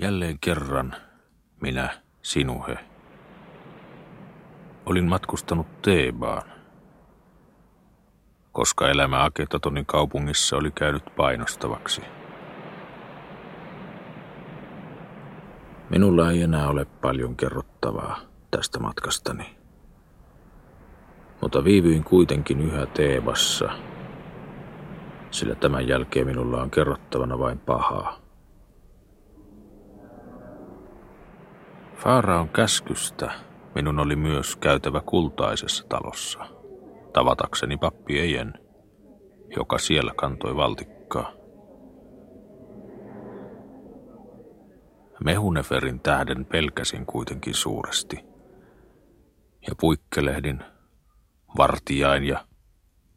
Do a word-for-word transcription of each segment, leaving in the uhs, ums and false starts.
Jälleen kerran minä, Sinuhe, olin matkustanut Tebaan, koska elämä Aketatonin kaupungissa oli käynyt painostavaksi. Minulla ei enää ole paljon kerrottavaa tästä matkastani, mutta viivyin kuitenkin yhä Tebassa, sillä tämän jälkeen minulla on kerrottavana vain pahaa. Faaraon käskystä minun oli myös käytävä kultaisessa talossa, tavatakseni pappi Ejen, joka siellä kantoi valtikkaa. Mehuneferin tähden pelkäsin kuitenkin suuresti, ja puikkelehdin vartijain ja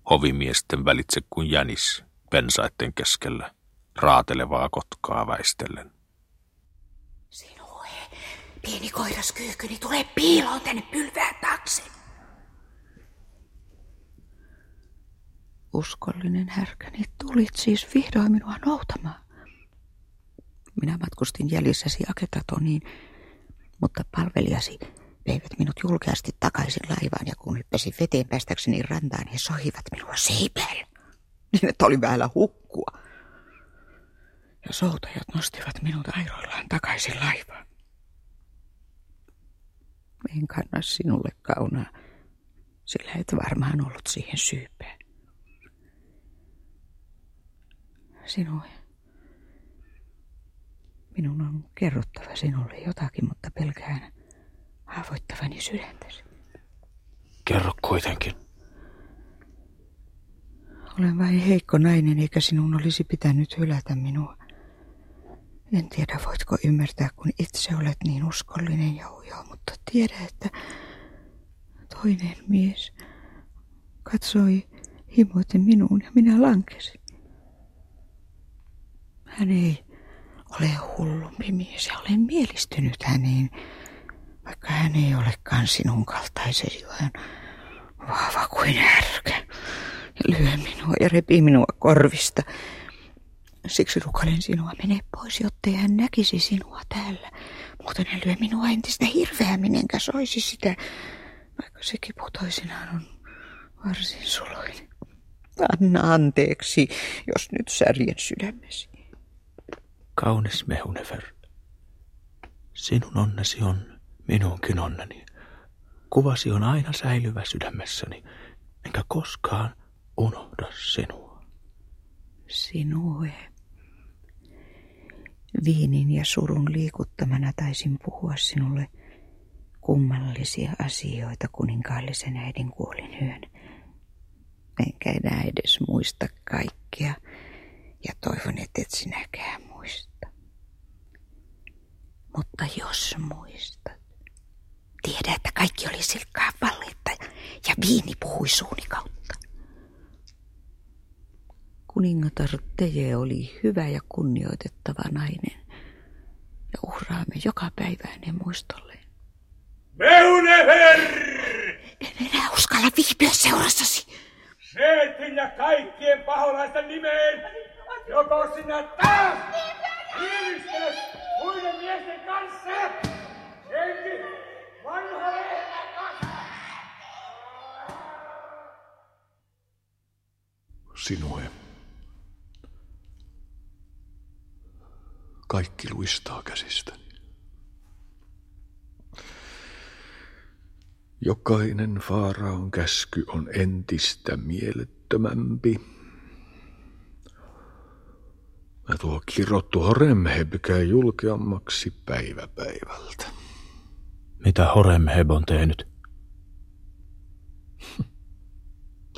hovimiesten välitse kuin jänis pensaitten keskellä raatelevaa kotkaa väistellen. Sinuhe, pieni koiras kyyhkyni, tule piiloon tänne pylvään taakse. Uskollinen härkäni, tulit siis vihdoin minua noutamaan. Minä matkustin jäljessäsi Aketatoniin, mutta palvelijasi veivät minut julkeasti takaisin laivaan, ja kun hyppäsin veteen päästäkseni rantaan, he sohivat minua siipeellä, niin että oli vähällä hukkua. Ja soutajat nostivat minut airoillaan takaisin laivaan. En kanna sinulle kaunaa, sillä et varmaan ollut siihen syypää. Sinuhe, minun on kerrottava sinulle jotakin, mutta pelkään haavoittavani sydäntäsi. Kerro kuitenkin. Olen vain heikko nainen, eikä sinun olisi pitänyt hylätä minua. En tiedä, voitko ymmärtää, kun itse olet niin uskollinen ja ujo, mutta tiedä, että toinen mies katsoi himoiten minuun ja minä lankesin. Hän ei ole hullumpi mies ja olen mielistynyt häneen, vaikka hän ei olekaan sinun kaltaisesi, vaan vahva kuin härkä. Ja lyö minua ja repii minua korvista. Siksi rukoilen sinua, mene pois, jottei hän näkisi sinua täällä. Muuten hän lyö minua entistä hirveämmin, enkä soisi sitä, vaikka sekin putoisinaan on varsin suloinen. Anna anteeksi, jos nyt särjen sydämesi. Kaunis Mehunefer, sinun onnesi on minunkin onneni. Kuvasi on aina säilyvä sydämessäni, enkä koskaan unohda sinua. Sinuhe, viinin ja surun liikuttamana taisin puhua sinulle kummallisia asioita kuninkaallisen äidin kuolinhyön. Enkä enää edes muista kaikkea, ja toivon, että et sinäkään muista. Mutta jos muistat, tiedä, että kaikki oli silkkaa valletta ja viini puhui suuni kautta. Kuningatar Teje oli hyvä ja kunnioitettava nainen, ja uhraamme joka päivä hänen muistolleen. Mehunefer! En enää uskalla vihdyä seurassasi. Meetin ja kaikkien paholaisten nimeen, joko sinä taas yhdistelet muiden miesten kanssa, henki vanhoja eläkossa. Sinuhe, kaikki luistaa käsistäni. Jokainen Faaraon käsky on entistä mielettömämpi. Mä tuo kirottu Horemheb käy julkeammaksi päivä päivältä. Mitä Horemheb on tehnyt?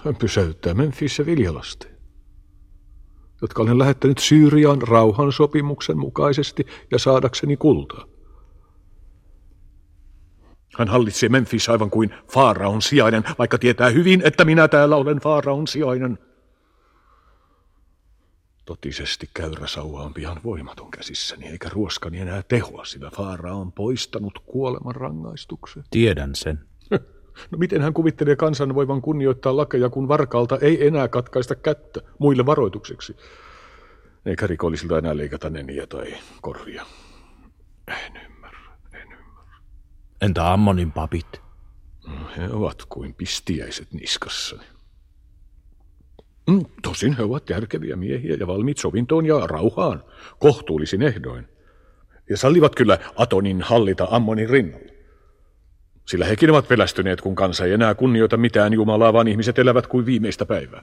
Hän pysäyttää Memfis ja Viljalasta, jotka olen lähettänyt Syyriaan rauhansopimuksen mukaisesti ja saadakseni kultaa. Hän hallitsee Memfis aivan kuin Faaraon sijainen, vaikka tietää hyvin, että minä täällä olen Faaraon sijainen. Totisesti käyräsauva on pian voimaton käsissäni, eikä ruoskani enää tehoa, sillä Faarao on poistanut kuoleman rangaistuksen. Tiedän sen. No miten hän kuvittelee kansan voivan kunnioittaa lakeja, kun varkaalta ei enää katkaista kättä muille varoitukseksi? Eikä rikollisilta enää leikata neniä tai korvia. En ymmärrä, en ymmärrä. Entä Ammonin papit? He ovat kuin pistiäiset niskassani. Tosin he ovat järkeviä miehiä ja valmiit sovintoon ja rauhaan, kohtuullisin ehdoin. Ja sallivat kyllä Atonin hallita Ammonin rinnalla. Sillä hekin ovat pelästyneet, kun kansa ei enää kunnioita mitään Jumalaa, vaan ihmiset elävät kuin viimeistä päivää.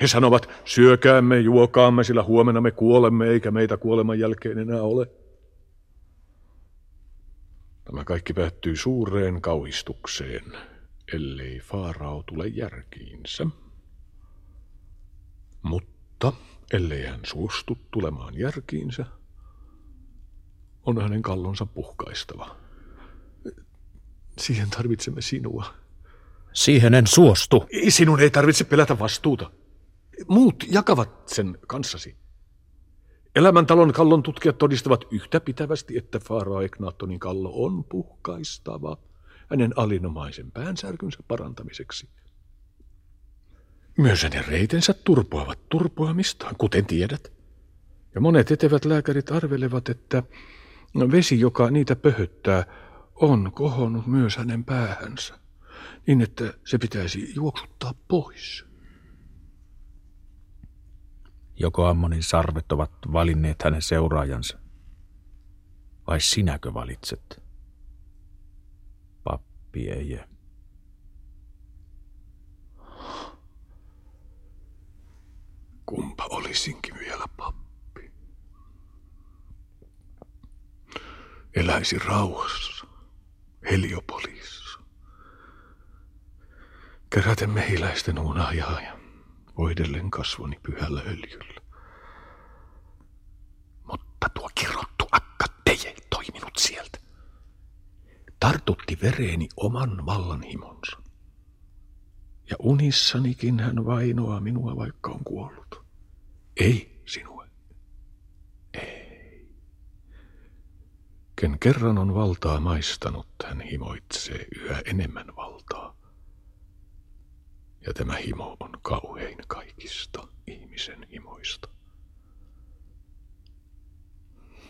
He sanovat, syökäämme, juokaamme, sillä huomenna me kuolemme, eikä meitä kuoleman jälkeen enää ole. Tämä kaikki päättyy suureen kauhistukseen, ellei Faarao tule järkiinsä. Mutta ellei hän suostu tulemaan järkiinsä, on hänen kallonsa puhkaistava. Siihen tarvitsemme sinua. Siihen en suostu. Sinun ei tarvitse pelätä vastuuta. Muut jakavat sen kanssasi. Elämäntalon kallon tutkijat todistavat yhtä pitävästi, että Farao Ekhnatonin kallo on puhkaistava hänen alinomaisen päänsärkynsä parantamiseksi. Myös hänen reitensä turpoavat turpoamistaan, kuten tiedät. Ja monet etevät lääkärit arvelevat, että vesi, joka niitä pöhöttää, on kohonnut myös hänen päähänsä, niin että se pitäisi juoksuttaa pois. Joko Ammonin sarvet ovat valinneet hänen seuraajansa, vai sinäkö valitset? Pappi Eje. Kumpa olisinkin vielä pappi? Eläisi rauhassa, Heliopolissa. Keräten mehiläisten unajaa ja voidellen kasvoni pyhällä öljyllä. Mutta tuo kirottu akka Teje toi minut sieltä. Tartutti vereeni oman vallanhimonsa. Ja unissanikin hän vainoaa minua, vaikka on kuollut. Ei sinua. Ei. Ken kerran on valtaa maistanut, hän himoitsee yhä enemmän valtaa. Ja tämä himo on kauhein kaikista ihmisen himoista.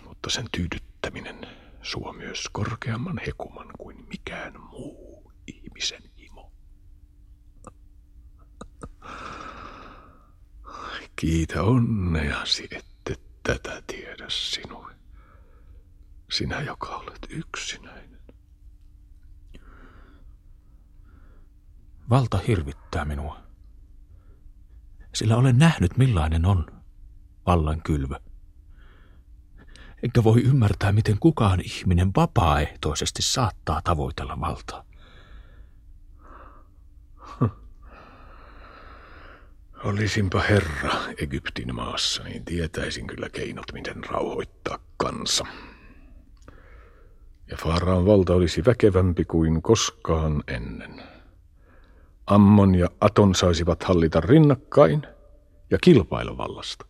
Mutta sen tyydyttäminen suo myös korkeamman hekuman kuin mikään muu ihmisen himo. Kiitä onneasi, ette tätä tiedä, Sinuhe. Sinä, joka olet yksinäinen. Valta hirvittää minua, sillä olen nähnyt, millainen on vallan kylvö. Enkä voi ymmärtää, miten kukaan ihminen vapaaehtoisesti saattaa tavoitella valtaa. Olisinpa herra Egyptin maassa, niin tietäisin kyllä keinot, miten rauhoittaa kansa. Ja Faaraon valta olisi väkevämpi kuin koskaan ennen. Ammon ja Aton saisivat hallita rinnakkain ja kilpailla vallasta.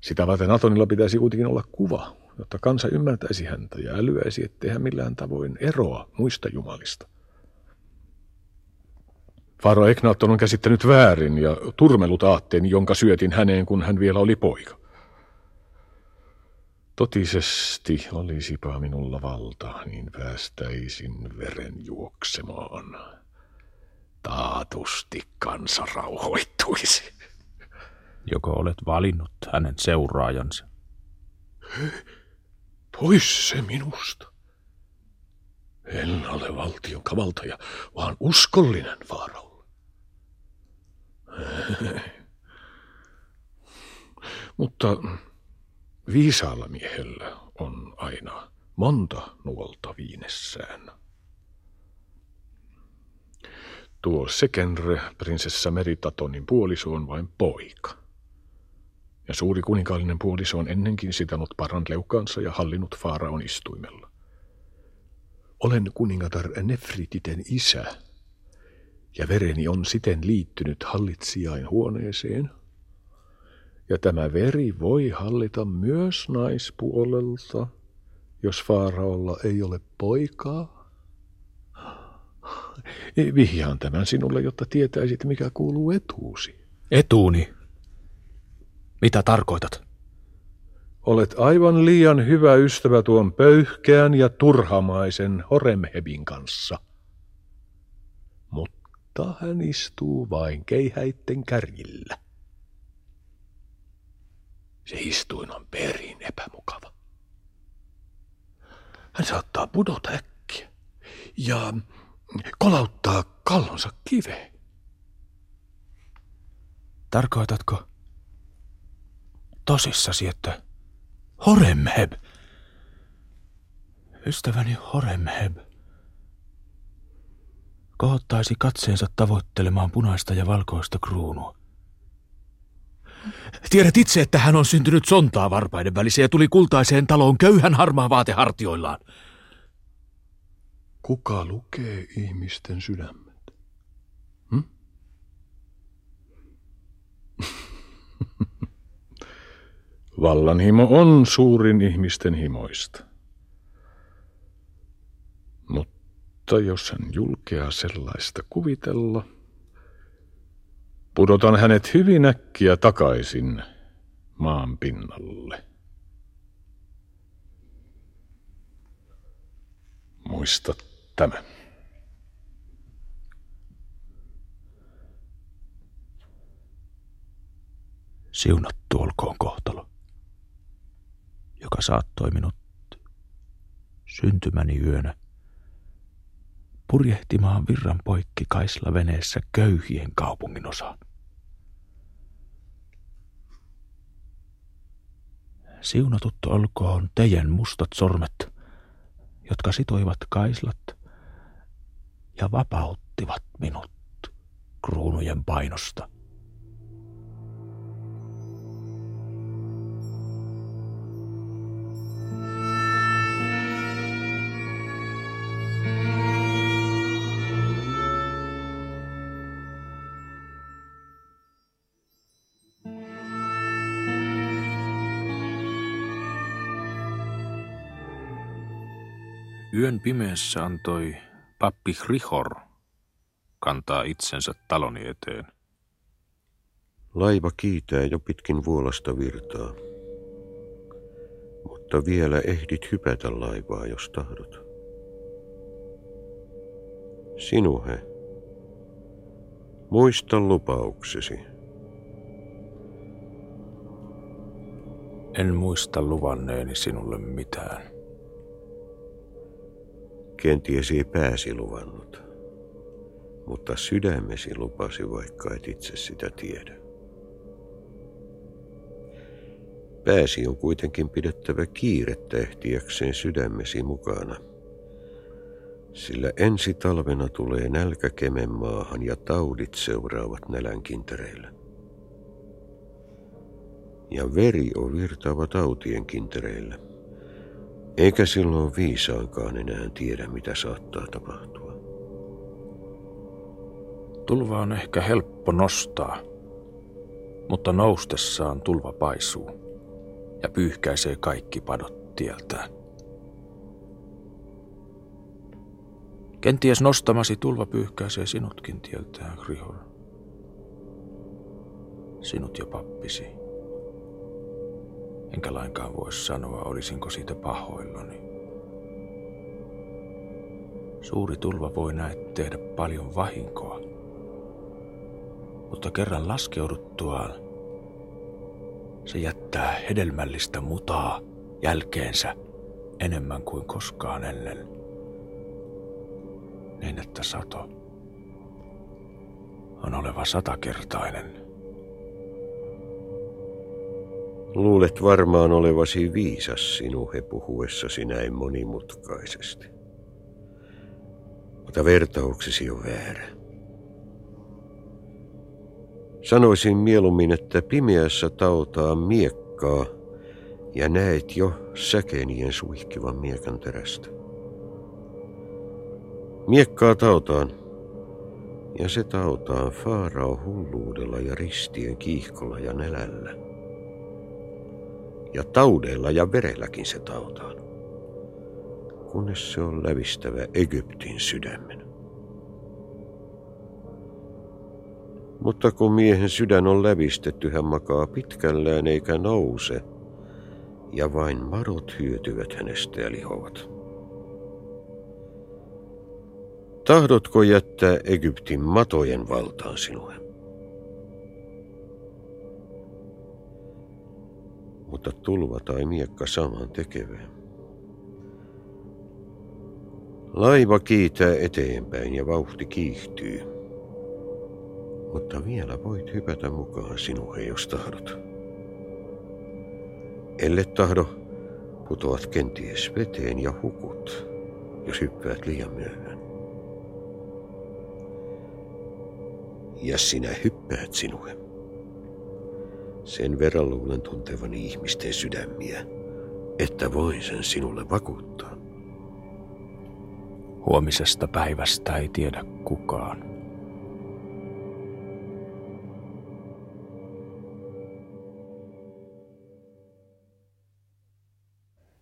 Sitä varten Atonilla pitäisi kuitenkin olla kuva, jotta kansa ymmärtäisi häntä ja älyäisi, ettei hän millään tavoin eroa muista jumalista. Farao Ekhnaton on käsittänyt väärin ja turmellut aatteeni, jonka syötin häneen, kun hän vielä oli poika. Totisesti olisipa minulla valtaa, niin päästäisin veren juoksemaan. Taatusti kansa rauhoittuisi. Joko olet valinnut hänen seuraajansa? Pois se minusta. En ole valtion kavaltaja, vaan uskollinen Faaraolle. Mutta viisaalla miehellä on aina monta nuolta viinessään. Tuo Sekenre, prinsessa Meritatonin puoliso, on vain poika. Ja suuri kuninkaallinen puoliso on ennenkin sitanut paran leukaansa ja hallinnut Faaraon istuimella. Olen kuningatar Nefrititen isä, ja vereni on siten liittynyt hallitsijain huoneeseen. Ja tämä veri voi hallita myös naispuolelta, jos Faaraolla ei ole poikaa. Vihjaan tämän sinulle, jotta tietäisit, mikä kuuluu etuusi. Etuuni? Mitä tarkoitat? Olet aivan liian hyvä ystävä tuon pöyhkeän ja turhamaisen Horemhebin kanssa. Mutta hän istuu vain keihäitten kärjillä. Se istuin on perin epämukava. Hän saattaa pudota äkkiä ja kolauttaa kallonsa kiveen. Tarkoitatko tosissasi, että Horemheb, ystäväni Horemheb, kohottaisi katseensa tavoittelemaan punaista ja valkoista kruunua? Tiedät itse, että hän on syntynyt sontaa varpaiden välissä ja tuli kultaiseen taloon köyhän harmaa vaate hartioillaan. Kuka lukee ihmisten sydämet? Hm? Vallanhimo on suurin ihmisten himoista. Mutta jos hän julkeaa sellaista kuvitella, pudotan hänet hyvin äkkiä takaisin maan pinnalle. Muista tämä. Siunattu olkoon kohtalo, joka saattoi minut syntymäni yönä purjehtimaan virran poikki kaislaveneessä köyhien kaupungin osaan. Siunatut olkoon teidän mustat sormet, jotka sitoivat kaislat ja vapauttivat minut kruunujen painosta. Yön pimeässä antoi pappi Hrihor kantaa itsensä taloni eteen. Laiva kiitää jo pitkin vuolasta virtaa, mutta vielä ehdit hypätä laivaa, jos tahdot. Sinuhe, muista lupauksesi. En muista luvanneeni sinulle mitään. Kentiesi pääsi luvannut, mutta sydämesi lupasi, vaikka et itse sitä tiedä. Pääsi on kuitenkin pidettävä kiirettä ehtiäkseen sydämesi mukana, sillä ensi talvena tulee nälkä Kemen maahan ja taudit seuraavat nälän kintereillä. Ja veri on virtaava tautien kintereillä. Eikä silloin viisaankaan enää tiedä, mitä saattaa tapahtua. Tulva on ehkä helppo nostaa, mutta noustessaan tulva paisuu ja pyyhkäisee kaikki padot tieltään. Kenties nostamasi tulva pyyhkäisee sinutkin tieltään, Hrihor. Sinut ja pappisi. Enkä lainkaan voi sanoa, olisinko siitä pahoillani. Suuri tulva voi näet tehdä paljon vahinkoa, mutta kerran laskeuduttuaan se jättää hedelmällistä mutaa jälkeensä enemmän kuin koskaan ennen, niin että sato on oleva satakertainen. Luulet varmaan olevasi viisas, Sinuhe, puhuessasi näin monimutkaisesti. Mutta vertauksesi on väärä. Sanoisin mieluummin, että pimeässä tautaa miekkaa ja näet jo säkenien suihkivan miekan terästä. Miekkaa tautaan, ja se tautaan Faarao hulluudella ja ristien kiihkolla ja nälällä. Ja taudeilla ja verelläkin se tautaan, kunnes se on lävistävä Egyptin sydämen. Mutta kun miehen sydän on lävistetty, hän makaa pitkällään eikä nouse, ja vain madot hyötyvät hänestä ja lihovat. Tahdotko jättää Egyptin matojen valtaan, Sinuhe? Mutta tulva tai miekka samaan tekevään. Laiva kiitää eteenpäin ja vauhti kiihtyy. Mutta vielä voit hypätä mukaan, Sinuhe, jos tahdot. Ellet tahdo, putoat kenties veteen ja hukut, jos hyppäät liian myöhään. Ja sinä hyppäät, Sinuhe. Sen verran luulen tuntevani ihmisten sydämiä, että voin sen sinulle vakuuttaa. Huomisesta päivästä ei tiedä kukaan.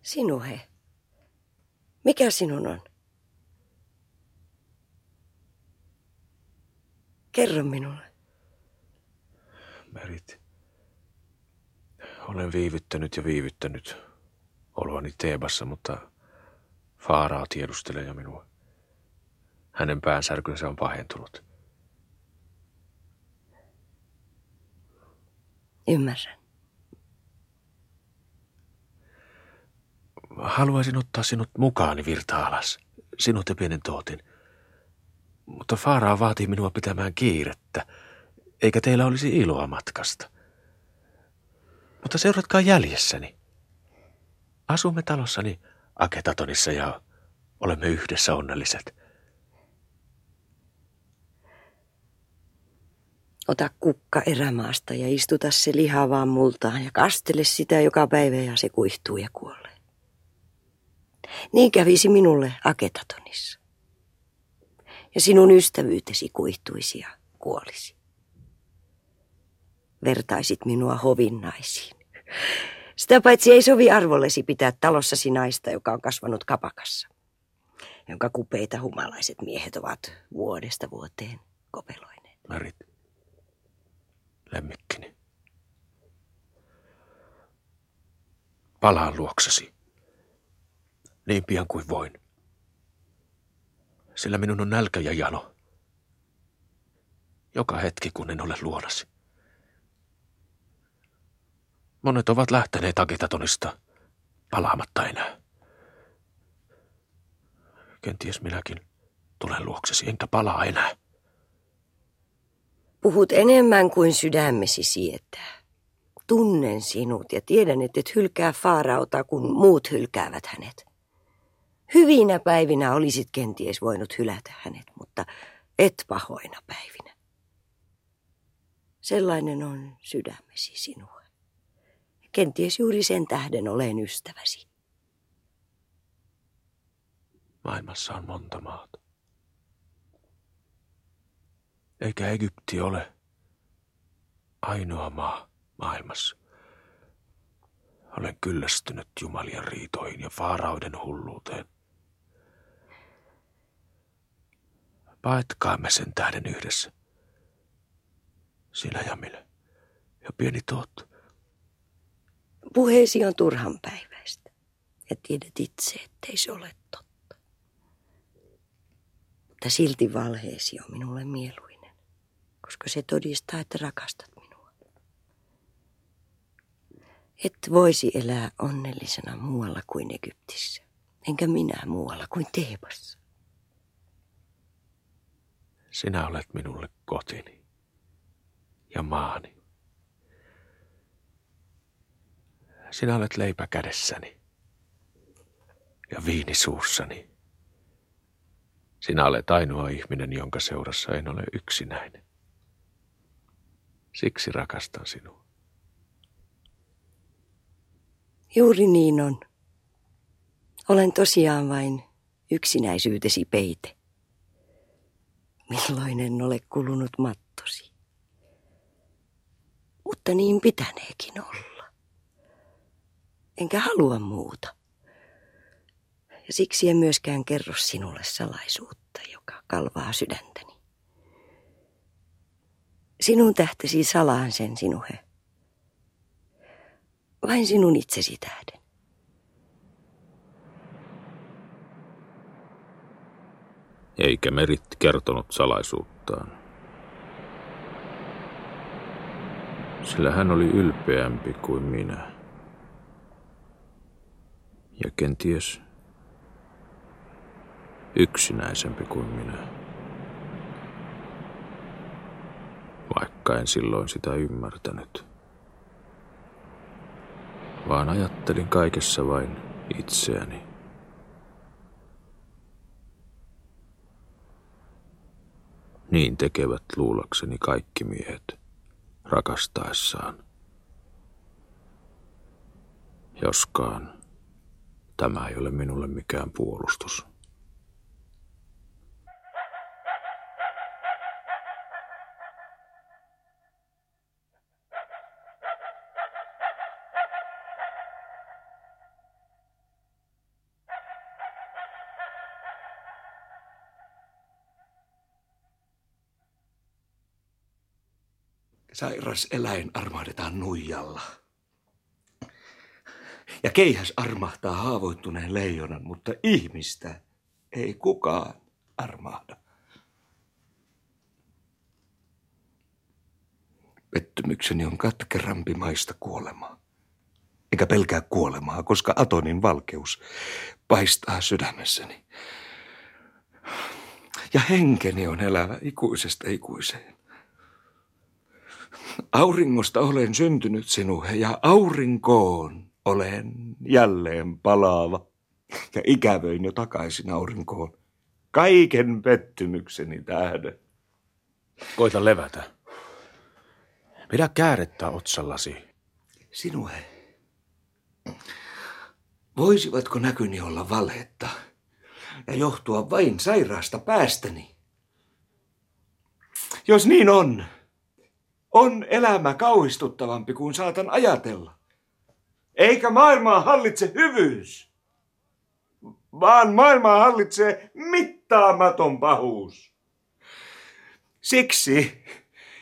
Sinuhe, mikä sinun on? Kerro minulle. Merit, olen viivyttänyt ja viivyttänyt oloani Tebassa, mutta Faarao tiedustelee jo minua. Hänen päänsärkynsä on pahentunut. Ymmärrän. Haluaisin ottaa sinut mukaani virta alas, sinut ja pienen Tootin. Mutta Faarao vaatii minua pitämään kiirettä, eikä teillä olisi iloa matkasta. Mutta seuratkaa jäljessäni. Asumme talossani Aketatonissa ja olemme yhdessä onnelliset. Ota kukka erämaasta ja istuta se lihavaan multaan ja kastele sitä joka päivä ja se kuihtuu ja kuolee. Niin kävisi minulle Aketatonissa. Ja sinun ystävyytesi kuihtuisi ja kuolisi. Vertaisit minua hovin naisiin. Sitä paitsi ei sovi arvollesi pitää talossasi naista, joka on kasvanut kapakassa, jonka kupeita humalaiset miehet ovat vuodesta vuoteen kopeloineet. Marit, lemmikkini. Palaan luoksesi niin pian kuin voin. Sillä minun on nälkä ja jano. Joka hetki, kun en ole luonasi. Monet ovat lähteneet Aketatonista palaamatta enää. Kenties minäkin tulen luoksesi, enkä palaa enää. Puhut enemmän kuin sydämesi sietää. Tunnen sinut ja tiedän, että et hylkää Faaraota, kun muut hylkäävät hänet. Hyvinä päivinä olisit kenties voinut hylätä hänet, mutta et pahoina päivinä. Sellainen on sydämesi, Sinuhe. Kenties juuri sen tähden olen ystäväsi. Maailmassa on monta maata. Eikä Egypti ole ainoa maa maailmassa. Olen kyllästynyt jumalien riitoihin ja Faaraoiden hulluuteen. Paetkaamme sen tähden yhdessä. Sinä ja minä ja pieni Tot. Puheesi on turhanpäiväistä. Ja tiedät itse, ettei se ole totta. Mutta silti valheesi on minulle mieluinen, koska se todistaa, että rakastat minua. Et voisi elää onnellisena muualla kuin Egyptissä, enkä minä muualla kuin Tebassa. Sinä olet minulle kotini ja maani. Sinä olet leipä kädessäni ja viini suussani. Sinä olet ainoa ihminen, jonka seurassa en ole yksinäinen. Siksi rakastan sinua. Juuri niin on. Olen tosiaan vain yksinäisyytesi peite. Milloin en ole kulunut mattosi. Mutta niin pitäneekin olla. Enkä halua muuta. Ja siksi en myöskään kerro sinulle salaisuutta, joka kalvaa sydäntäni. Sinun tähtesi salaan sen, Sinuhe. Vain sinun itsesi tähden. eikä Merit kertonut salaisuuttaan. Sillä hän oli ylpeämpi kuin minä. Ja kenties yksinäisempi kuin minä. Vaikka en silloin sitä ymmärtänyt. Vaan ajattelin kaikessa vain itseäni. Niin tekevät luulakseni kaikki miehet rakastaessaan. Joskaan tämä ei ole minulle mikään puolustus. Sairas eläin armahdetaan nuijalla. Ja keihäs armahtaa haavoittuneen leijonan, mutta ihmistä ei kukaan armahda. Pettymykseni on katkerampi maista kuolemaa. Enkä pelkää kuolemaa, koska Atonin valkeus paistaa sydämessäni. Ja henkeni on elävä ikuisesta ikuiseen. Auringosta olen syntynyt, Sinuhe, ja aurinkoon olen jälleen palaava ja ikävöin jo takaisin aurinkoon kaiken pettymykseni tähden. Koita levätä. Pidä käärettä otsallasi. Sinuhe, voisivatko näkyni olla valhetta ja johtua vain sairaasta päästäni? Jos niin on... On elämä kauhistuttavampi kuin saatan ajatella. Eikä maailmaa hallitse hyvyys, vaan maailmaa hallitsee mittaamaton pahuus. Siksi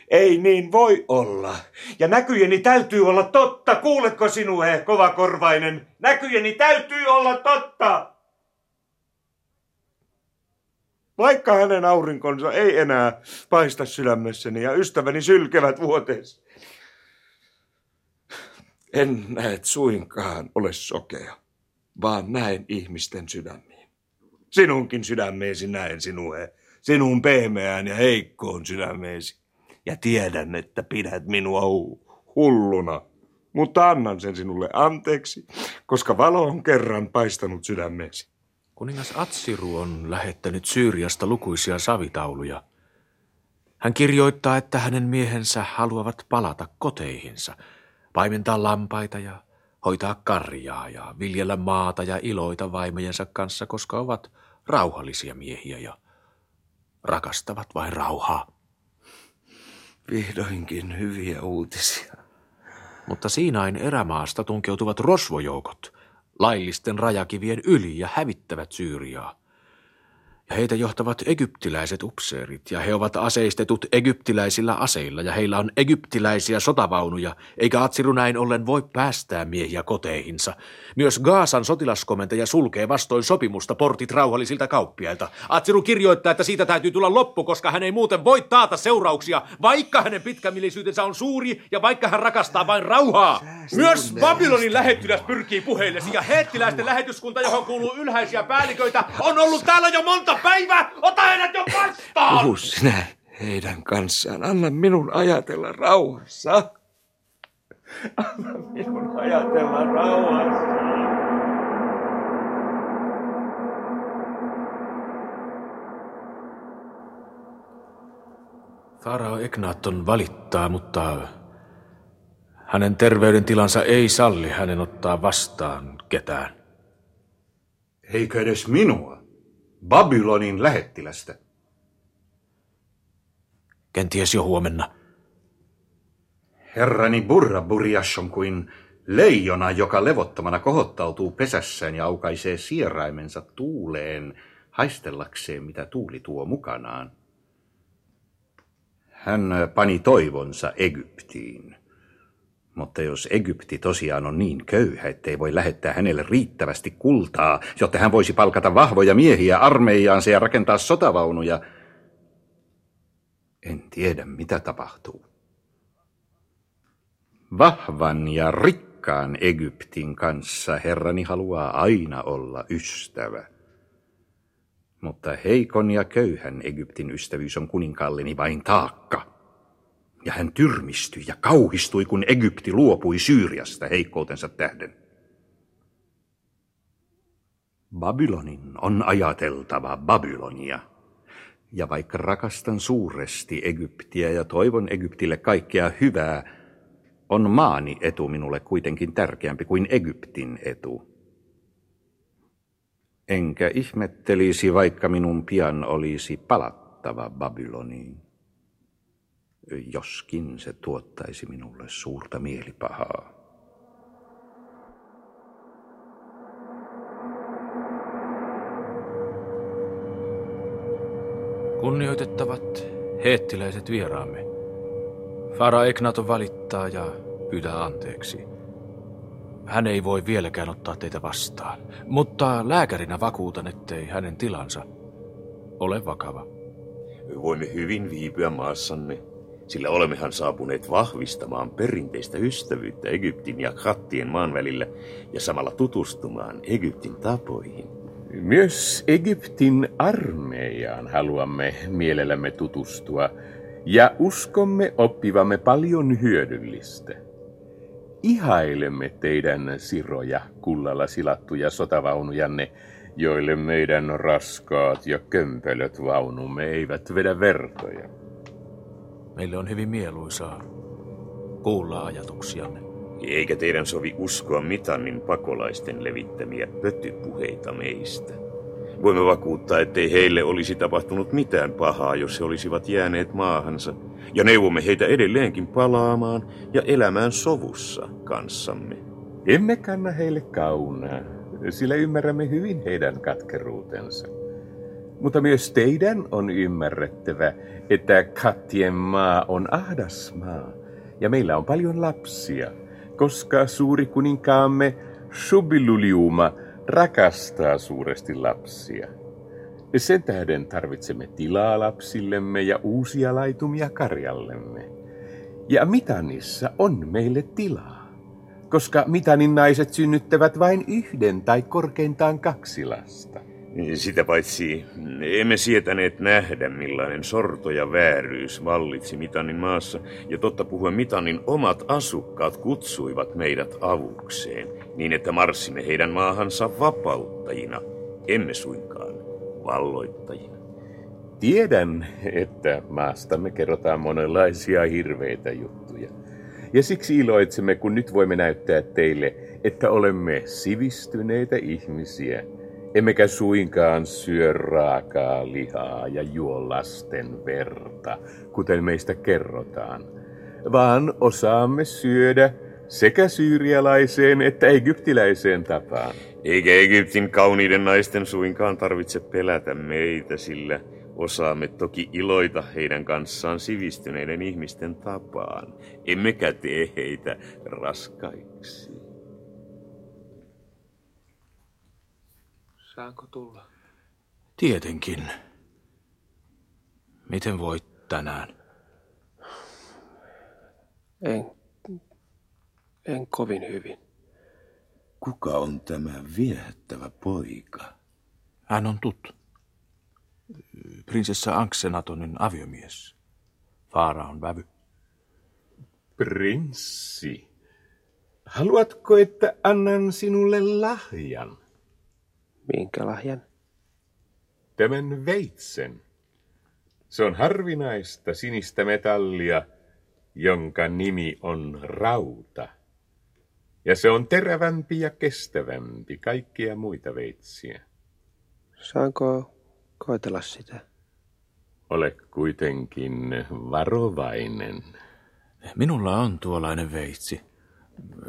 ei niin voi olla. Ja näkyjeni täytyy olla totta. Kuuletko Sinuhe, kovakorvainen? Näkyjeni täytyy olla totta. Vaikka hänen aurinkonsa ei enää paista sydämessäni ja ystäväni sylkevät vuoteessa. En näet suinkaan ole sokea, vaan näen ihmisten sydämiin. Sinunkin sydämeesi näen, Sinuhe, sinun pehmeään ja heikkoon sydämeesi. Ja tiedän, että pidät minua hulluna, mutta annan sen sinulle anteeksi, koska valo on kerran paistanut sydämeesi. Kuningas Aziru on lähettänyt Syyriasta lukuisia savitauluja. Hän kirjoittaa, että hänen miehensä haluavat palata koteihinsa, paimentaa lampaita ja hoitaa karjaa ja viljellä maata ja iloita vaimojensa kanssa, koska ovat rauhallisia miehiä ja rakastavat vain rauhaa. Vihdoinkin hyviä uutisia. Mutta Siinain erämaasta tunkeutuvat rosvojoukot laillisten rajakivien yli ja hävittävät Syyriaa. Ja heitä johtavat egyptiläiset upseerit, ja he ovat aseistetut egyptiläisillä aseilla, ja heillä on egyptiläisiä sotavaunuja, eikä Aziru näin ollen voi päästää miehiä koteihinsa. Myös Gaasan sotilaskomentaja sulkee vastoin sopimusta portit rauhallisilta kauppiailta. Aziru kirjoittaa, että siitä täytyy tulla loppu, koska hän ei muuten voi taata seurauksia, vaikka hänen pitkämielisyytensä on suuri, ja vaikka hän rakastaa vain rauhaa. Myös Babylonin lähettiläs pyrkii puheillesi, ja heettiläisten lähetyskunta, johon kuuluu ylhäisiä päälliköitä, on ollut täällä jo monta päivä! Ota heidät jo vastaan! Puhu sinä heidän kanssaan. Anna minun ajatella rauhassa. Anna minun ajatella rauhassa. Farao Ekhnaton valittaa, mutta hänen terveydentilansa ei salli hänen ottaa vastaan ketään. Eikö edes minua? Babylonin lähettilästä. Kenties jo huomenna. Herrani Burnaburiash on kuin leijona, joka levottomana kohottautuu pesässään ja aukaisee sieraimensa tuuleen, haistellakseen mitä tuuli tuo mukanaan. Hän pani toivonsa Egyptiin, Mutta jos Egypti tosiaan on niin köyhä, ettei voi lähettää hänelle riittävästi kultaa, jotta hän voisi palkata vahvoja miehiä armeijaansa ja rakentaa sotavaunuja, en tiedä, mitä tapahtuu. Vahvan ja rikkaan Egyptin kanssa herrani haluaa aina olla ystävä. Mutta heikon ja köyhän Egyptin ystävyys on kuninkaalleni vain taakka. Ja hän tyrmistyi ja kauhistui, kun Egypti luopui Syyriasta heikkoutensa tähden. Babylonin on ajateltava Babylonia. Ja vaikka rakastan suuresti Egyptiä ja toivon Egyptille kaikkea hyvää, on maani etu minulle kuitenkin tärkeämpi kuin Egyptin etu. Enkä ihmettelisi, vaikka minun pian olisi palattava Babyloniin. Joskin se tuottaisi minulle suurta mielipahaa. Kunnioitettavat heettiläiset vieraamme, Farao Ekhnaton valittaa ja pyytää anteeksi. Hän ei voi vieläkään ottaa teitä vastaan, mutta lääkärinä vakuutan, ettei hänen tilansa ole vakava. Voimme hyvin viipyä maassanne, sillä olemmehan saapuneet vahvistamaan perinteistä ystävyyttä Egyptin ja Khattien maan välillä ja samalla tutustumaan Egyptin tapoihin. Myös Egyptin armeijaan haluamme mielellämme tutustua ja uskomme oppivamme paljon hyödyllistä. Ihailemme teidän siroja, kullalla silattuja sotavaunujanne, joille meidän raskaat ja kömpelöt vaunumme eivät vedä vertoja. Meille on hyvin mieluisaa kuulla ajatuksianne. Eikä teidän sovi uskoa Mitannin pakolaisten levittämiä pötypuheita meistä. Voimme vakuuttaa, ettei heille olisi tapahtunut mitään pahaa, jos he olisivat jääneet maahansa. Ja neuvomme heitä edelleenkin palaamaan ja elämään sovussa kanssamme. Emme kanna heille kaunaa, sillä ymmärrämme hyvin heidän katkeruutensa. Mutta myös teidän on ymmärrettävä, että Khattien maa on ahdas maa ja meillä on paljon lapsia, koska suuri kuninkaamme Shubiluliuma rakastaa suuresti lapsia. Sen tähden tarvitsemme tilaa lapsillemme ja uusia laitumia karjallemme. Ja Mitannissa on meille tilaa, koska Mitannin naiset synnyttävät vain yhden tai korkeintaan kaksi lasta. Sitä paitsi emme sietäneet nähdä, millainen sorto ja vääryys vallitsi Mitannin maassa, ja totta puhuen Mitannin omat asukkaat kutsuivat meidät avukseen, niin että marssimme heidän maahansa vapauttajina, emme suinkaan valloittajina. Tiedän, että maastamme kerrotaan monenlaisia hirveitä juttuja, ja siksi iloitsemme, kun nyt voimme näyttää teille, että olemme sivistyneitä ihmisiä, emmekä suinkaan syö raakaa lihaa ja juo lasten verta, kuten meistä kerrotaan, vaan osaamme syödä sekä syyrialaiseen että egyptiläiseen tapaan. Eikä Egyptin kauniiden naisten suinkaan tarvitse pelätä meitä, sillä osaamme toki iloita heidän kanssaan sivistyneiden ihmisten tapaan, emmekä tee heitä raskaiksi. Saanko tulla? Tietenkin. Miten voit tänään? En, en kovin hyvin. Kuka on tämä viehättävä poika? Hän on Tut. Prinsessa Anksenatonin aviomies. Faaraon vävy. Prinssi, haluatko, että annan sinulle lahjan? Minkä lahjan? Tämän veitsen. Se on harvinaista sinistä metallia, jonka nimi on rauta. Ja se on terävämpi ja kestävämpi kaikkia muita veitsiä. Saanko koetella sitä? Ole kuitenkin varovainen. Minulla on tuollainen veitsi.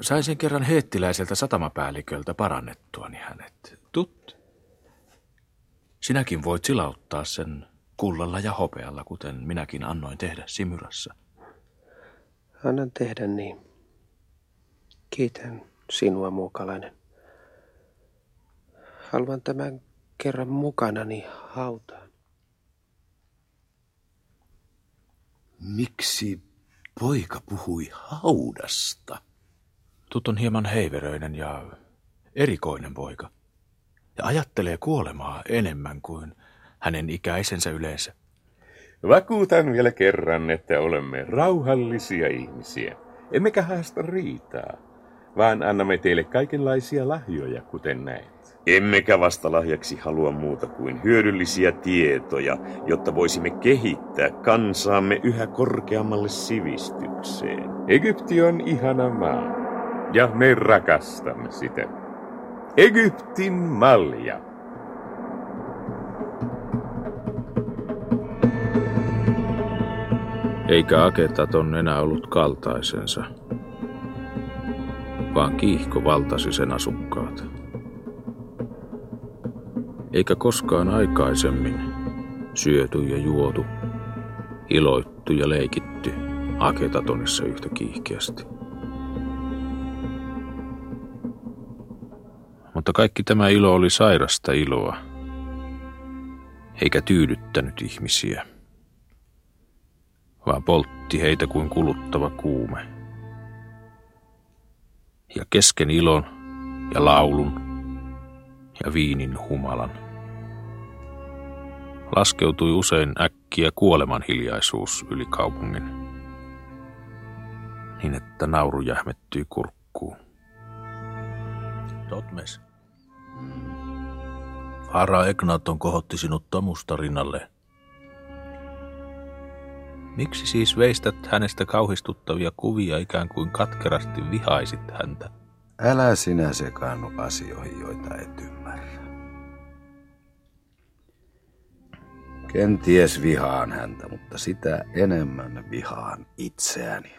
Sain sen kerran heettiläiseltä satamapäälliköltä parannettuani hänet. Tut, sinäkin voit silauttaa sen kullalla ja hopealla, kuten minäkin annoin tehdä Simyrassa. Annan tehdä niin. Kiitän sinua, muukalainen. Haluan tämän kerran mukanani hautaan. Miksi poika puhui haudasta? Tut on hieman heiveröinen ja erikoinen poika. Ja ajattelee kuolemaa enemmän kuin hänen ikäisensä yleensä. Vakuutan vielä kerran, että olemme rauhallisia ihmisiä. Emmekä haasta riitaa, vaan annamme teille kaikenlaisia lahjoja, kuten näet. Emmekä vasta lahjaksi halua muuta kuin hyödyllisiä tietoja, jotta voisimme kehittää kansaamme yhä korkeammalle sivistykseen. Egypti on ihana maa, ja me rakastamme sitä. Egyptin malja. Eikä Aketaton enää ollut kaltaisensa, vaan kiihko valtasi sen asukkaat. Eikä koskaan aikaisemmin syöty ja juotu, iloittu ja leikitty Aketatonissa yhtä kiihkeästi. Mutta kaikki tämä ilo oli sairasta iloa, eikä tyydyttänyt ihmisiä, vaan poltti heitä kuin kuluttava kuume. Ja kesken ilon ja laulun ja viinin humalan laskeutui usein äkkiä kuoleman hiljaisuus yli kaupungin, niin että nauru jähmettyi kurkkuun. Thotmes, Farao Ekhnaton kohotti sinut Tomusta rinnalle. Miksi siis veistät hänestä kauhistuttavia kuvia, ikään kuin katkerasti vihaisit häntä? Älä sinä sekaannu asioihin, joita et ymmärrä. Kenties vihaan häntä, mutta sitä enemmän vihaan itseäni.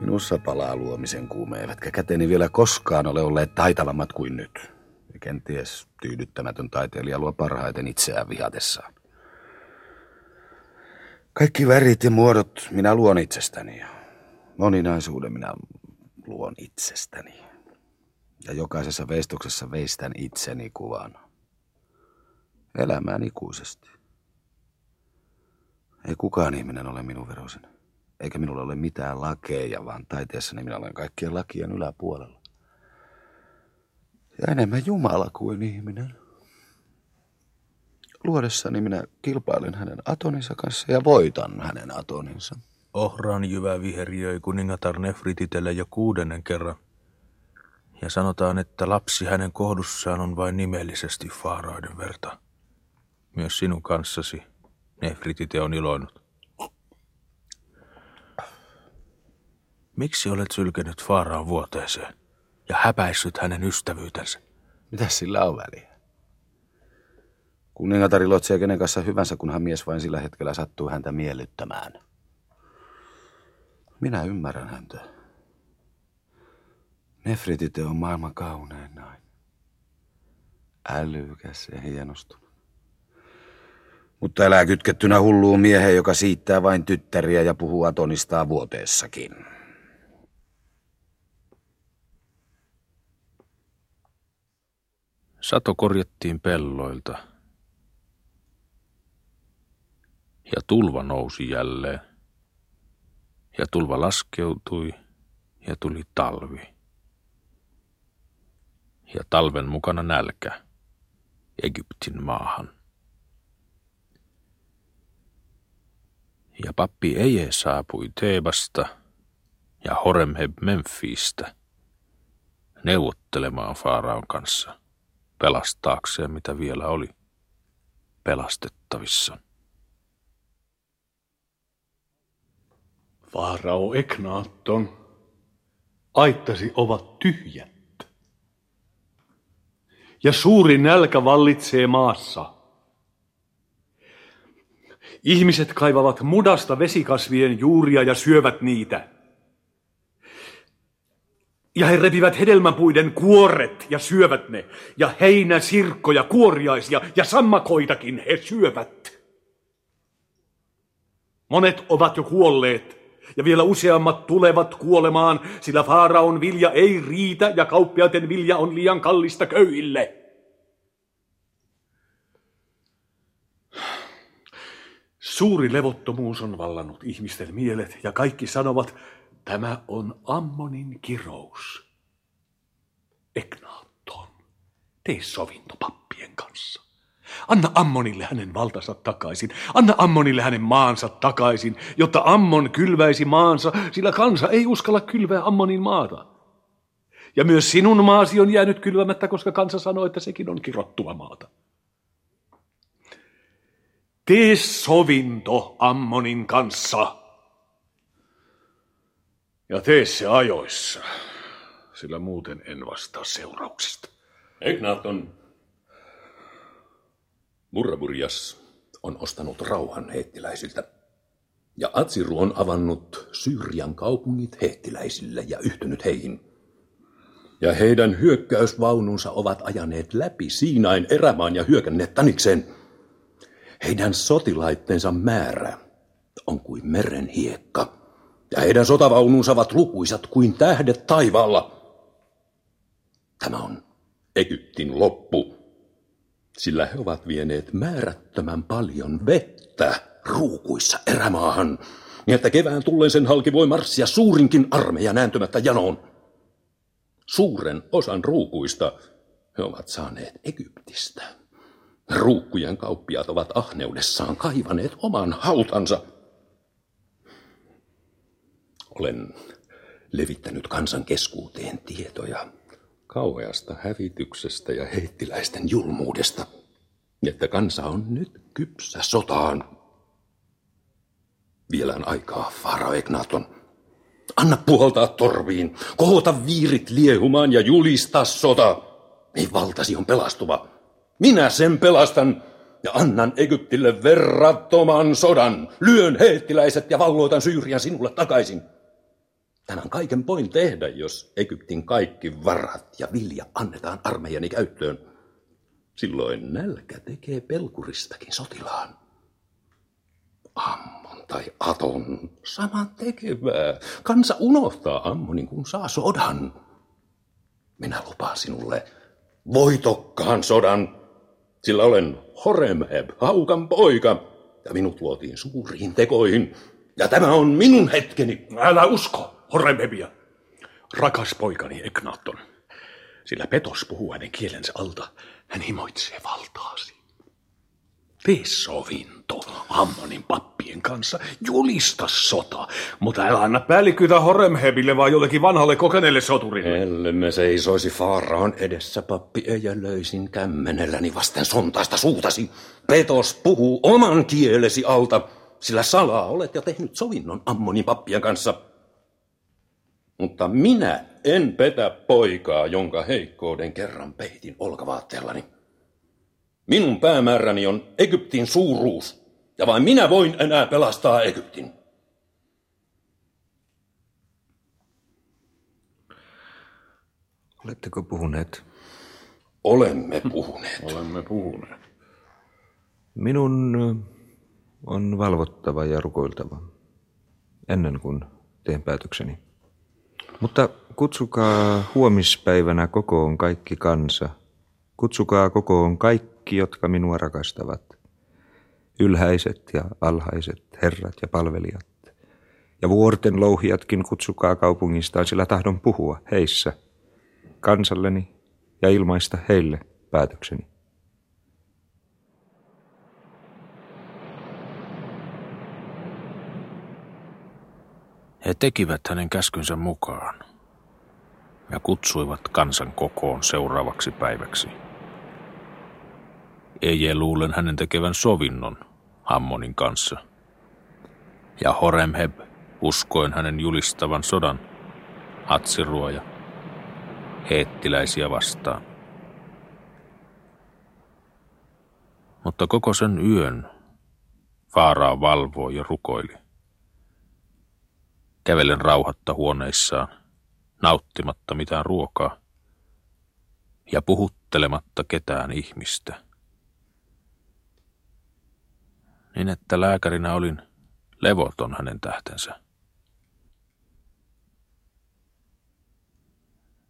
Minussa palaa luomisen kuume, eivätkä käteni vielä koskaan ole olleet taitavammat kuin nyt. Ja kenties tyydyttämätön taiteilija luo parhaiten itseään vihatessaan. Kaikki värit ja muodot minä luon itsestäni. Moninaisuuden minä luon itsestäni. Ja jokaisessa veistoksessa veistän itseni kuvan. Elämään ikuisesti. Ei kukaan ihminen ole minun veroisen. Eikä minulla ole mitään lakeja, vaan taiteessani minä olen kaikkien lakien yläpuolella. Ja enemmän Jumala kuin ihminen. Luodessani minä kilpailen hänen Atoninsa kanssa ja voitan hänen Atoninsa. Ohran jyvä viheriöi kuningatar Nefrititelle jo kuudennen kerran. Ja sanotaan, että lapsi hänen kohdussaan on vain nimellisesti faaraiden verta. Myös sinun kanssasi Nefritite on iloinut. Miksi olet sylkenyt Faaraan vuoteeseen ja häpäissyt hänen ystävyytensä? Mitäs sillä on väliä? Kuningatar iloitsee kenen kanssa hyvänsä, kunhan mies vain sillä hetkellä sattuu häntä miellyttämään. Minä ymmärrän häntä. Nefritite on maailman kaunein nainen. Älykäs ja hienostunut. Mutta elää kytkettynä hulluun mieheen, joka siittää vain tyttäriä ja puhuu Atonistaan vuoteessakin. Sato korjattiin pelloilta, ja tulva nousi jälleen, ja tulva laskeutui, ja tuli talvi. Ja talven mukana nälkä Egyptin maahan. Ja pappi Eje saapui Tebasta ja Horemheb Memfistä neuvottelemaan Faaraon kanssa. Pelastaakseen, mitä vielä oli pelastettavissa. Farao Ekhnaton, aittasi ovat tyhjät. Ja suuri nälkä vallitsee maassa. Ihmiset kaivavat mudasta vesikasvien juuria ja syövät niitä. Ja he repivät hedelmäpuiden kuoret ja syövät ne. Ja heinäsirkkoja, kuoriaisia ja sammakoitakin he syövät. Monet ovat jo kuolleet Ja vielä useammat tulevat kuolemaan, sillä Faaraon vilja ei riitä ja kauppiaiden vilja on liian kallista köyhille. Suuri levottomuus on vallannut ihmisten mielet ja kaikki sanovat, tämä on Ammonin kirous. Ekhnaton, tee sovinto pappien kanssa. Anna Ammonille hänen valtansa takaisin. Anna Ammonille hänen maansa takaisin, jotta Ammon kylväisi maansa, sillä kansa ei uskalla kylvää Ammonin maata. Ja myös sinun maasi on jäänyt kylvämättä, koska kansa sanoo, että sekin on kirottua maata. Tee sovinto Ammonin kanssa. Ja tee se ajoissa, sillä muuten en vastaa seurauksista. Ekhnaton. Burnaburiash on ostanut rauhan heettiläisiltä, ja Aziru on avannut Syyrian kaupungit heettiläisille ja yhtynyt heihin. Ja heidän hyökkäysvaununsa ovat ajaneet läpi Siinain erämaan ja hyökänneet Tanikseen. Heidän sotilaittensa määrä on kuin meren hiekka, ja heidän sotavaununsa ovat lukuisat kuin tähdet taivaalla. Tämä on Egyptin loppu. Sillä he ovat vieneet määrättömän paljon vettä ruukuissa erämaahan, niin että kevään tulleen sen halki voi marssia suurinkin armeija nääntymättä janoon. Suuren osan ruukuista he ovat saaneet Egyptistä. Ruukkujen kauppiaat ovat ahneudessaan kaivaneet oman hautansa. Olen levittänyt kansan keskuuteen tietoja kauheasta hävityksestä ja heittiläisten julmuudesta, että kansa on nyt kypsä sotaan. Vielä on aikaa, Farao Ekhnaton. Anna puhaltaa torviin, kohota viirit liehumaan ja julista sota. Niin valtasi on pelastuva. Minä sen pelastan ja annan Egyptille verrattoman sodan. Lyön heittiläiset ja valloitan Syyrian sinulle takaisin. Tämän kaiken voin tehdä, jos Egyptin kaikki varat ja vilja annetaan armeijani käyttöön. Silloin nälkä tekee pelkuristakin sotilaan. Ammon tai Aton, saman tekevää. Kansa unohtaa Ammonin, kun saa sodan. Minä lupaan sinulle voitokkaan sodan, sillä olen Horemheb, haukan poika, ja minut luotiin suuriin tekoihin. Ja tämä on minun hetkeni. Älä usko Horemhebia, rakas poikani Ekhnaton, sillä petos puhuu hänen kielensä alta. Hän himoitsee valtaasi. Tee sovinto Ammonin pappien kanssa. Julista sota, mutta älä anna päällikkyyttä Horemhebille vaan jollekin vanhalle kokeneelle soturille. Ellemme seisoisi Faaraon edessä, pappi Eje, löisin kämmenelläni vasten sontaista suutasi. Petos puhuu oman kielesi alta, sillä salaa olet jo tehnyt sovinnon Ammonin pappien kanssa. Mutta minä en petä poikaa, jonka heikkouden kerran peitin olkavaatteellani. Minun päämääräni on Egyptin suuruus, ja vain minä voin enää pelastaa Egyptin. Oletteko puhuneet? Olemme puhuneet. Olemme puhuneet. Minun on valvottava ja rukoiltava ennen kuin teen päätökseni. Mutta kutsukaa huomispäivänä kokoon kaikki kansa. Kutsukaa kokoon kaikki, jotka minua rakastavat. Ylhäiset ja alhaiset, herrat ja palvelijat. Ja vuorten louhijatkin kutsukaa kaupungistaan, sillä tahdon puhua heissä, kansalleni ja ilmaista heille päätökseni. He tekivät hänen käskynsä mukaan ja kutsuivat kansan kokoon seuraavaksi päiväksi. Eje luulen hänen tekevän sovinnon Ammonin kanssa. Ja Horemheb uskoen hänen julistavan sodan Azirua ja heettiläisiä vastaan. Mutta koko sen yön Faarao valvoi ja rukoili. Kävelen rauhatta huoneissaan, nauttimatta mitään ruokaa ja puhuttelematta ketään ihmistä. Niin että lääkärinä olin levoton hänen tähtensä.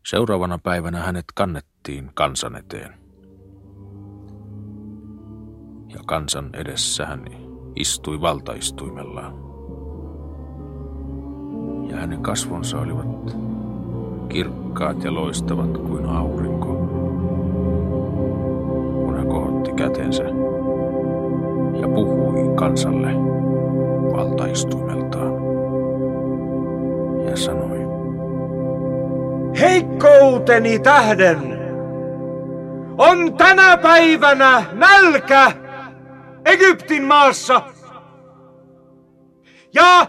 Seuraavana päivänä hänet kannettiin kansan eteen. Ja kansan edessä hän istui valtaistuimellaan. Ja hänen kasvonsa olivat kirkkaat ja loistavat kuin aurinko, kun hän kohotti kätensä ja puhui kansalle valtaistuimeltaan ja sanoi: heikkouteni tähden on tänä päivänä nälkä Egyptin maassa, ja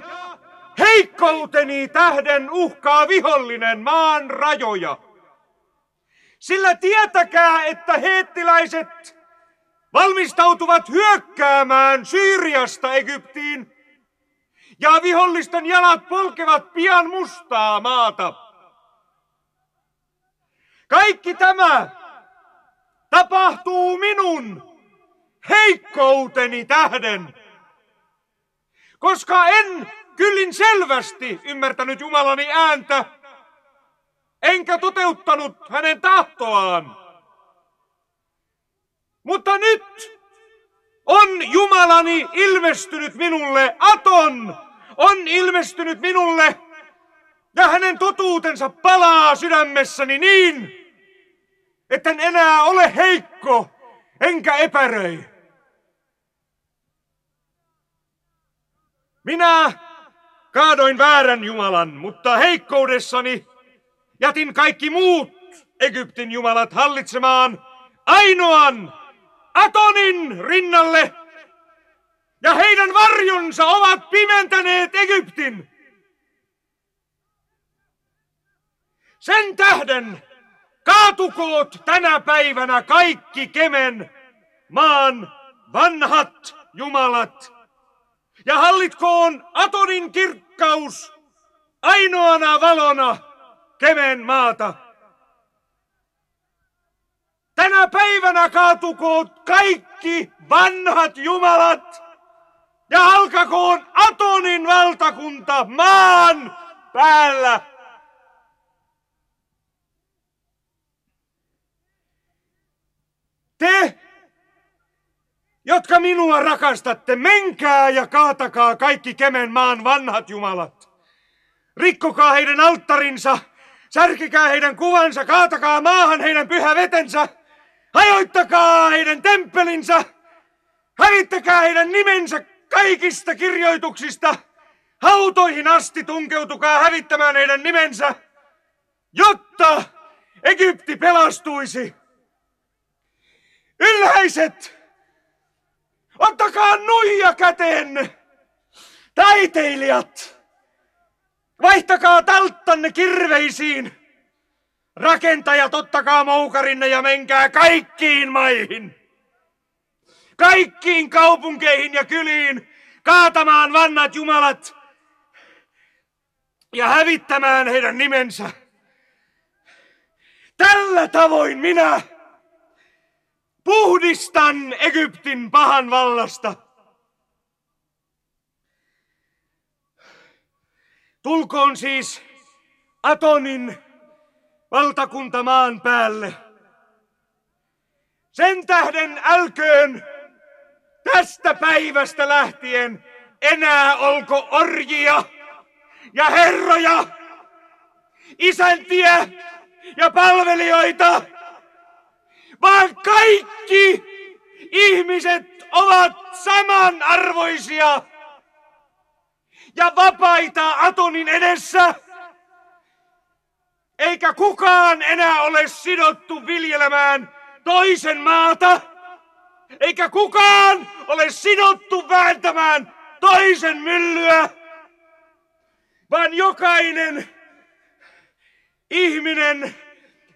heikkouteni tähden uhkaa vihollinen maan rajoja. Sillä tietäkää, että heettiläiset valmistautuvat hyökkäämään Syyriasta Egyptiin, ja vihollisten jalat polkevat pian mustaa maata. Kaikki tämä tapahtuu minun heikkouteni tähden, koska en kyllin selvästi ymmärtänyt Jumalani ääntä, enkä toteuttanut hänen tahtoaan. Mutta nyt on Jumalani ilmestynyt minulle, Aton on ilmestynyt minulle, ja hänen totuutensa palaa sydämessäni niin, etten enää ole heikko enkä epäröi. Minä kaadoin väärän jumalan, mutta heikkoudessani jätin kaikki muut Egyptin jumalat hallitsemaan ainoan Atonin rinnalle, ja heidän varjonsa ovat pimentäneet Egyptin. Sen tähden kaatukoot tänä päivänä kaikki Kemen maan vanhat jumalat, ja hallitkoon Atonin kirkkaus ainoana valona Kemen maata. Tänä päivänä kaatukoot kaikki vanhat jumalat, ja alkakoon Atonin valtakunta maan päällä. Te, jotka minua rakastatte, menkää ja kaatakaa kaikki Kemen maan vanhat jumalat. Rikkokaa heidän alttarinsa, särkikää heidän kuvansa, kaatakaa maahan heidän pyhä vetensä, hajoittakaa heidän temppelinsä, hävittäkää heidän nimensä kaikista kirjoituksista, hautoihin asti tunkeutukaa hävittämään heidän nimensä, jotta Egypti pelastuisi. Ylhäiset, ottakaa nuija käteen, taiteilijat, vaihtakaa talttanne kirveisiin. Rakentajat, ottakaa moukarinne ja menkää kaikkiin maihin, kaikkiin kaupunkeihin ja kyliin, kaatamaan vanhat jumalat ja hävittämään heidän nimensä. Tällä tavoin minä puhdistan Egyptin pahan vallasta. Tulkoon siis Atonin valtakunta maan päälle. Sen tähden älköön tästä päivästä lähtien enää olko orjia ja herroja, isäntiä ja palvelijoita, vaan kaikki ihmiset ovat samanarvoisia ja vapaita Atonin edessä, eikä kukaan enää ole sidottu viljelemään toisen maata, eikä kukaan ole sidottu vääntämään toisen myllyä, vaan jokainen ihminen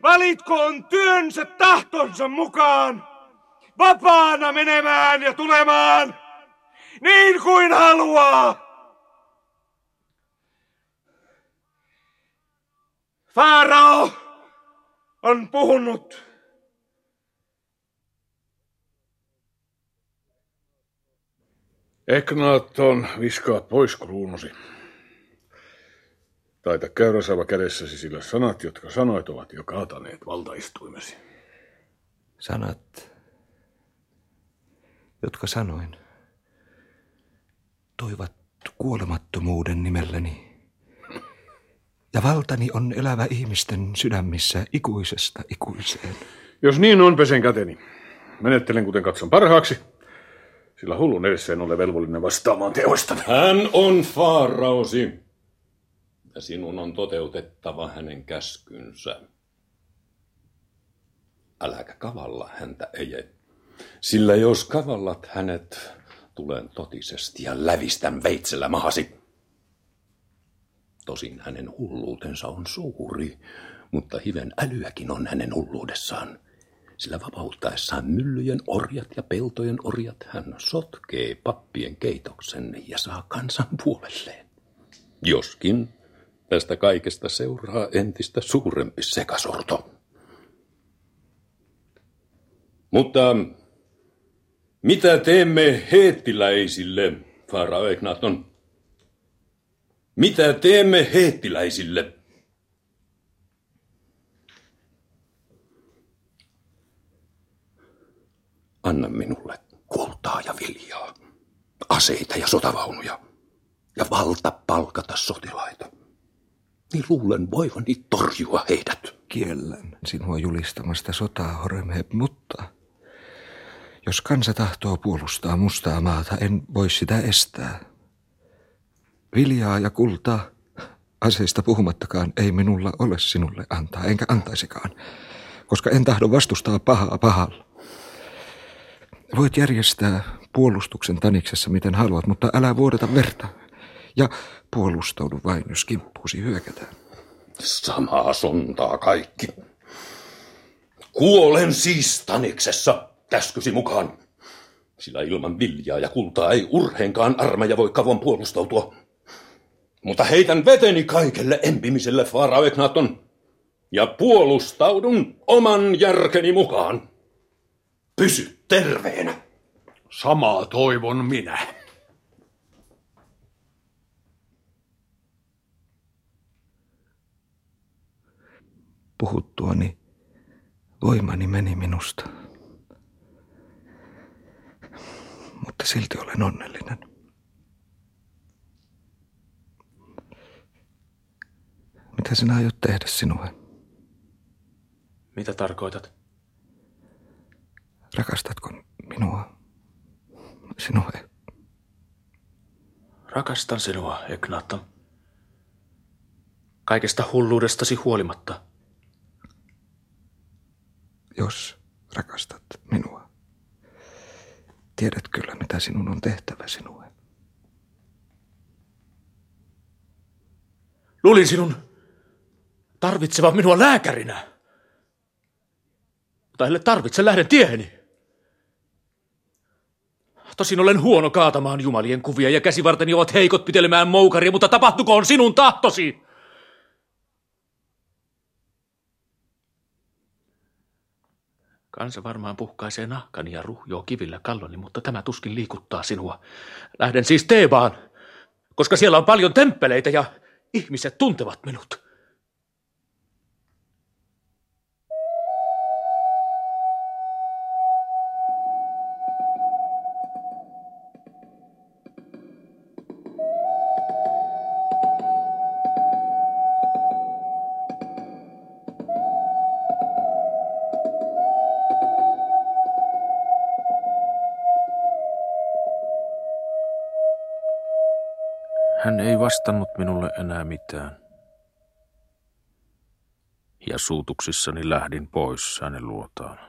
valitkoon työnsä tahtonsa mukaan, vapaana menemään ja tulemaan, niin kuin haluaa. Faarao on puhunut. Ekhnaton, viskaa pois kruunusi. Taita käyräsava kädessäsi, sillä sanat, jotka sanoit, ovat jo kaataneet valtaistuimesi. Sanat, jotka sanoin, toivat kuolemattomuuden nimelläni. Ja valtani on elävä ihmisten sydämissä ikuisesta ikuiseen. Jos niin on, pesen käteni. Menettelen, kuten katson parhaaksi. Sillä hullun edessä en ole velvollinen vastaamaan teoistani. Hän on faarausi. Ja sinun on toteutettava hänen käskynsä. Äläkä kavalla häntä, Eje. Sillä jos kavallat hänet, tulen totisesti ja lävistän veitsellä mahasi. Tosin hänen hulluutensa on suuri, mutta hiven älyäkin on hänen hulluudessaan. Sillä vapauttaessaan myllyjen orjat ja peltojen orjat hän sotkee pappien keitoksen ja saa kansan puolelleen. Joskin tästä kaikesta seuraa entistä suurempi sekasorto. Mutta mitä teemme heettiläisille, Farao Ekhnaton? Mitä teemme heettiläisille? Anna minulle kultaa ja viljaa, aseita ja sotavaunuja ja valta palkata sotilaita. Niin luulen voivani torjua heidät. Kiellän sinua julistamasta sotaa, Horemheb, mutta jos kansa tahtoo puolustaa mustaa maata, en voi sitä estää. Viljaa ja kultaa, aseista puhumattakaan, ei minulla ole sinulle antaa, enkä antaisikaan, koska en tahdo vastustaa pahaa pahalla. Voit järjestää puolustuksen Taniksessa miten haluat, mutta älä vuodeta verta. Ja puolustaudu vain, jos kimppuusi hyökätään. Samaa sontaa kaikki. Kuolen siis Taniksessa käskysi mukaan. Sillä ilman viljaa ja kultaa ei urheenkaan armeija voi kauan puolustautua. Mutta heitän veteni kaikelle empimiselle, Farao Ekhnaton, ja puolustaudun oman järkeni mukaan. Pysy terveenä. Samaa toivon minä. Puhuttuani voimani meni minusta. Mutta silti olen onnellinen. Mitä sinä aiot tehdä, Sinuhe? Mitä tarkoitat? Rakastatko minua, Sinuhe? Rakastan sinua, Ekhnaton. Kaikesta hulluudestasi huolimatta. Jos rakastat minua, tiedät kyllä, mitä sinun on tehtävä, Sinuhe. Luulin sinun tarvitsevan minua lääkärinä. Mutta ellei tarvitse, lähden tieheni. Tosin olen huono kaatamaan jumalien kuvia ja käsivarteni ovat heikot pitelemään moukaria, mutta tapahtukoon sinun tahtosi! Kansa varmaan puhkaisee nahkani ja ruhjoo kivillä kalloni, mutta tämä tuskin liikuttaa sinua. Lähden siis Tebaan, koska siellä on paljon temppeleitä ja ihmiset tuntevat minut. Hän ei vastannut minulle enää mitään. Ja suutuksissani lähdin pois hänen luotaan.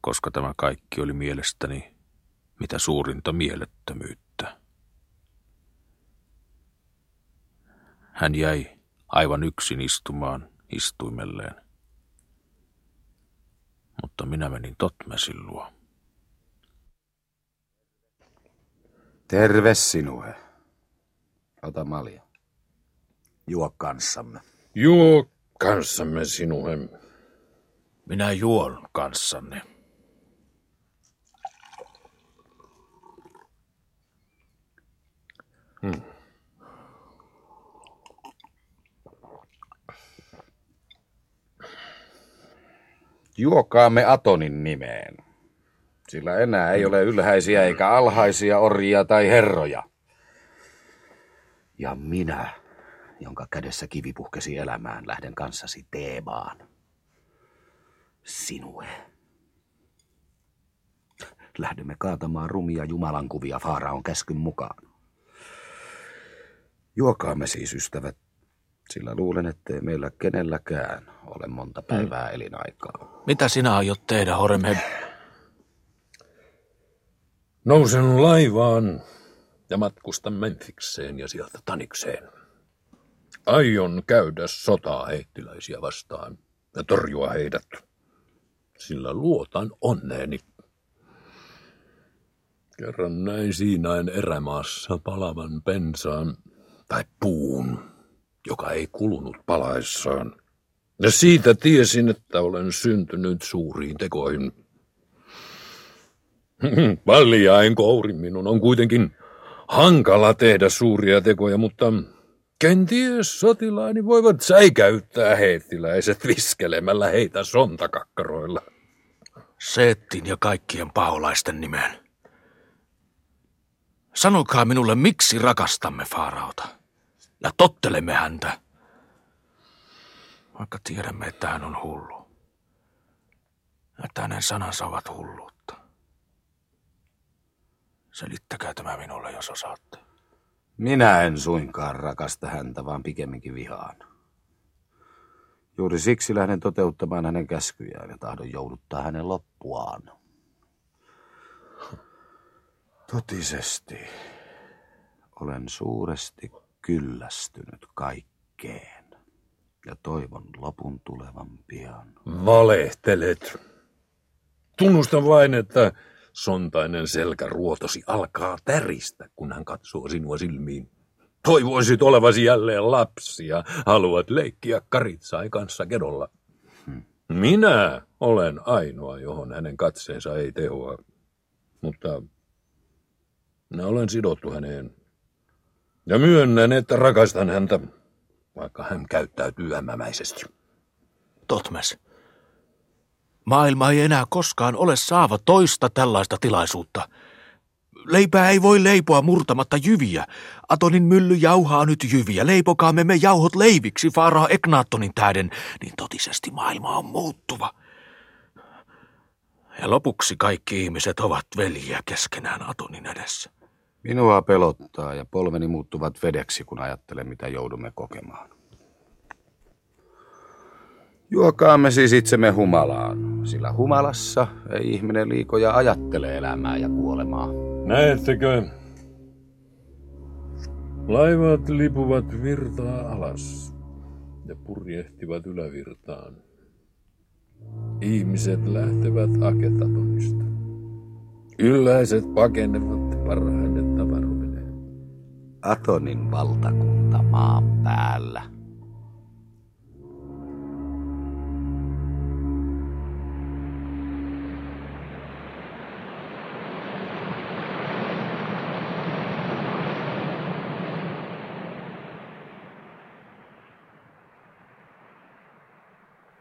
Koska tämä kaikki oli mielestäni mitä suurinta mielettömyyttä. Hän jäi aivan yksin istumaan istuimelleen. Mutta minä menin Thotmesin luo. Terve, Sinuhe. Ota malja. Juo kanssamme. Juo kanssamme, Sinuhe. Minä juon kanssanne. Hmm. Juokaamme Atonin nimeen, sillä enää ei ole ylhäisiä eikä alhaisia orjia tai herroja. Ja minä, jonka kädessä kivi puhkesi elämään, lähden kanssasi Tebaan. Sinuhe. Lähdemme kaatamaan rumia jumalankuvia Faaraon käskyn mukaan. Juokaamme siis, ystävät, sillä luulen, ettei meillä kenelläkään ole monta päivää mm. elinaikaa. Mitä sinä aiot tehdä, Horemheb? Nousen laivaan ja matkustan Memfikseen ja sieltä Tanikseen. Aion käydä sotaa heettiläisiä vastaan ja torjua heidät, sillä luotan onneeni. Kerran näin Siinain erämaassa palavan pensaan tai puun, joka ei kulunut palaessaan. Ja siitä tiesin, että olen syntynyt suuriin tekoihin. Valjain kourin minun on kuitenkin hankala tehdä suuria tekoja, mutta kenties sotilaani voivat säikäyttää heettiläiset viskelemällä heitä sontakakkaroilla. Seettin ja kaikkien paholaisten nimeen. Sanokaa minulle, miksi rakastamme Faaraota ja tottelemme häntä, vaikka tiedämme, että hän on hullu. Että hänen sanansa ovat hulluutta. Selittäkää tämä minulle, jos osaatte. Minä en suinkaan rakasta häntä, vaan pikemminkin vihaan. Juuri siksi lähden toteuttamaan hänen käskyjään ja tahdon jouduttaa hänen loppuaan. Totisesti olen suuresti kyllästynyt kaikkeen ja toivon lopun tulevan pian. Valehtelet. Tunnustan vain, että sontainen selkäruotosi alkaa täristä, kun hän katsoo sinua silmiin. Toivoisit olevasi jälleen lapsi ja haluat leikkiä karitsai kanssa kedolla. Hmm. Minä olen ainoa, johon hänen katseensa ei tehoa, mutta minä olen sidottu häneen ja myönnän, että rakastan häntä, vaikka hän käyttäytyy ämmämäisesti. Thotmes, maailma ei enää koskaan ole saava toista tällaista tilaisuutta. Leipää ei voi leipoa murtamatta jyviä. Atonin mylly jauhaa nyt jyviä. Leipokaamme me jauhot leiviksi Farao Ekhnaatonin tähden, niin totisesti maailma on muuttuva. Ja lopuksi kaikki ihmiset ovat veljiä keskenään Atonin edessä. Minua pelottaa ja polveni muuttuvat vedeksi, kun ajattelen, mitä joudumme kokemaan. Juokaamme siis itsemme humalaan, sillä humalassa ei ihminen liikoja ajattele elämää ja kuolemaa. Näettekö? Laivat lipuvat virtaa alas ja purjehtivat ylävirtaan. Ihmiset lähtevät Aketatonista. Ylläiset pakenevat parhaille tavaroilleen. Atonin valtakunta maan päällä.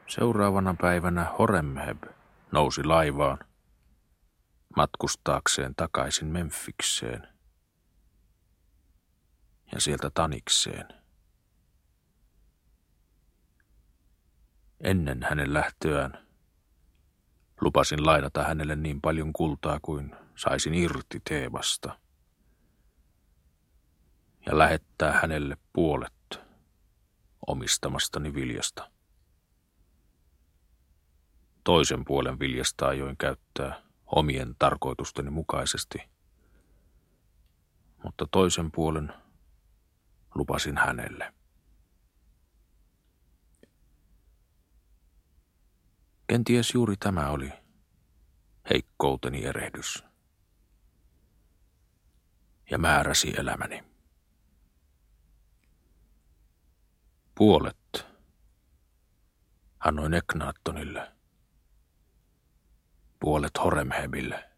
Seuraavana päivänä Horemheb nousi laivaan matkustaakseen takaisin Memfikseen ja sieltä Tanikseen. Ennen hänen lähtöään lupasin lainata hänelle niin paljon kultaa kuin saisin irti Tebasta ja lähettää hänelle puolet omistamastani viljasta. Toisen puolen viljasta ajoin käyttää omien tarkoitusteni mukaisesti, mutta toisen puolen lupasin hänelle. Kenties juuri tämä oli heikkouteni erehdys ja määräsi elämäni. Puolet annoin Ekhnatonille. Puolet Horemhebille,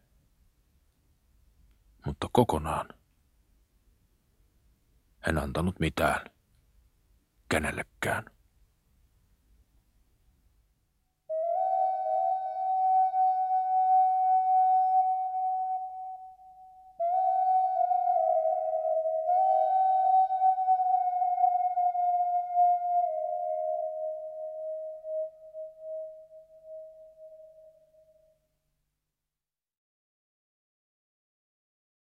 mutta kokonaan en antanut mitään kenellekään.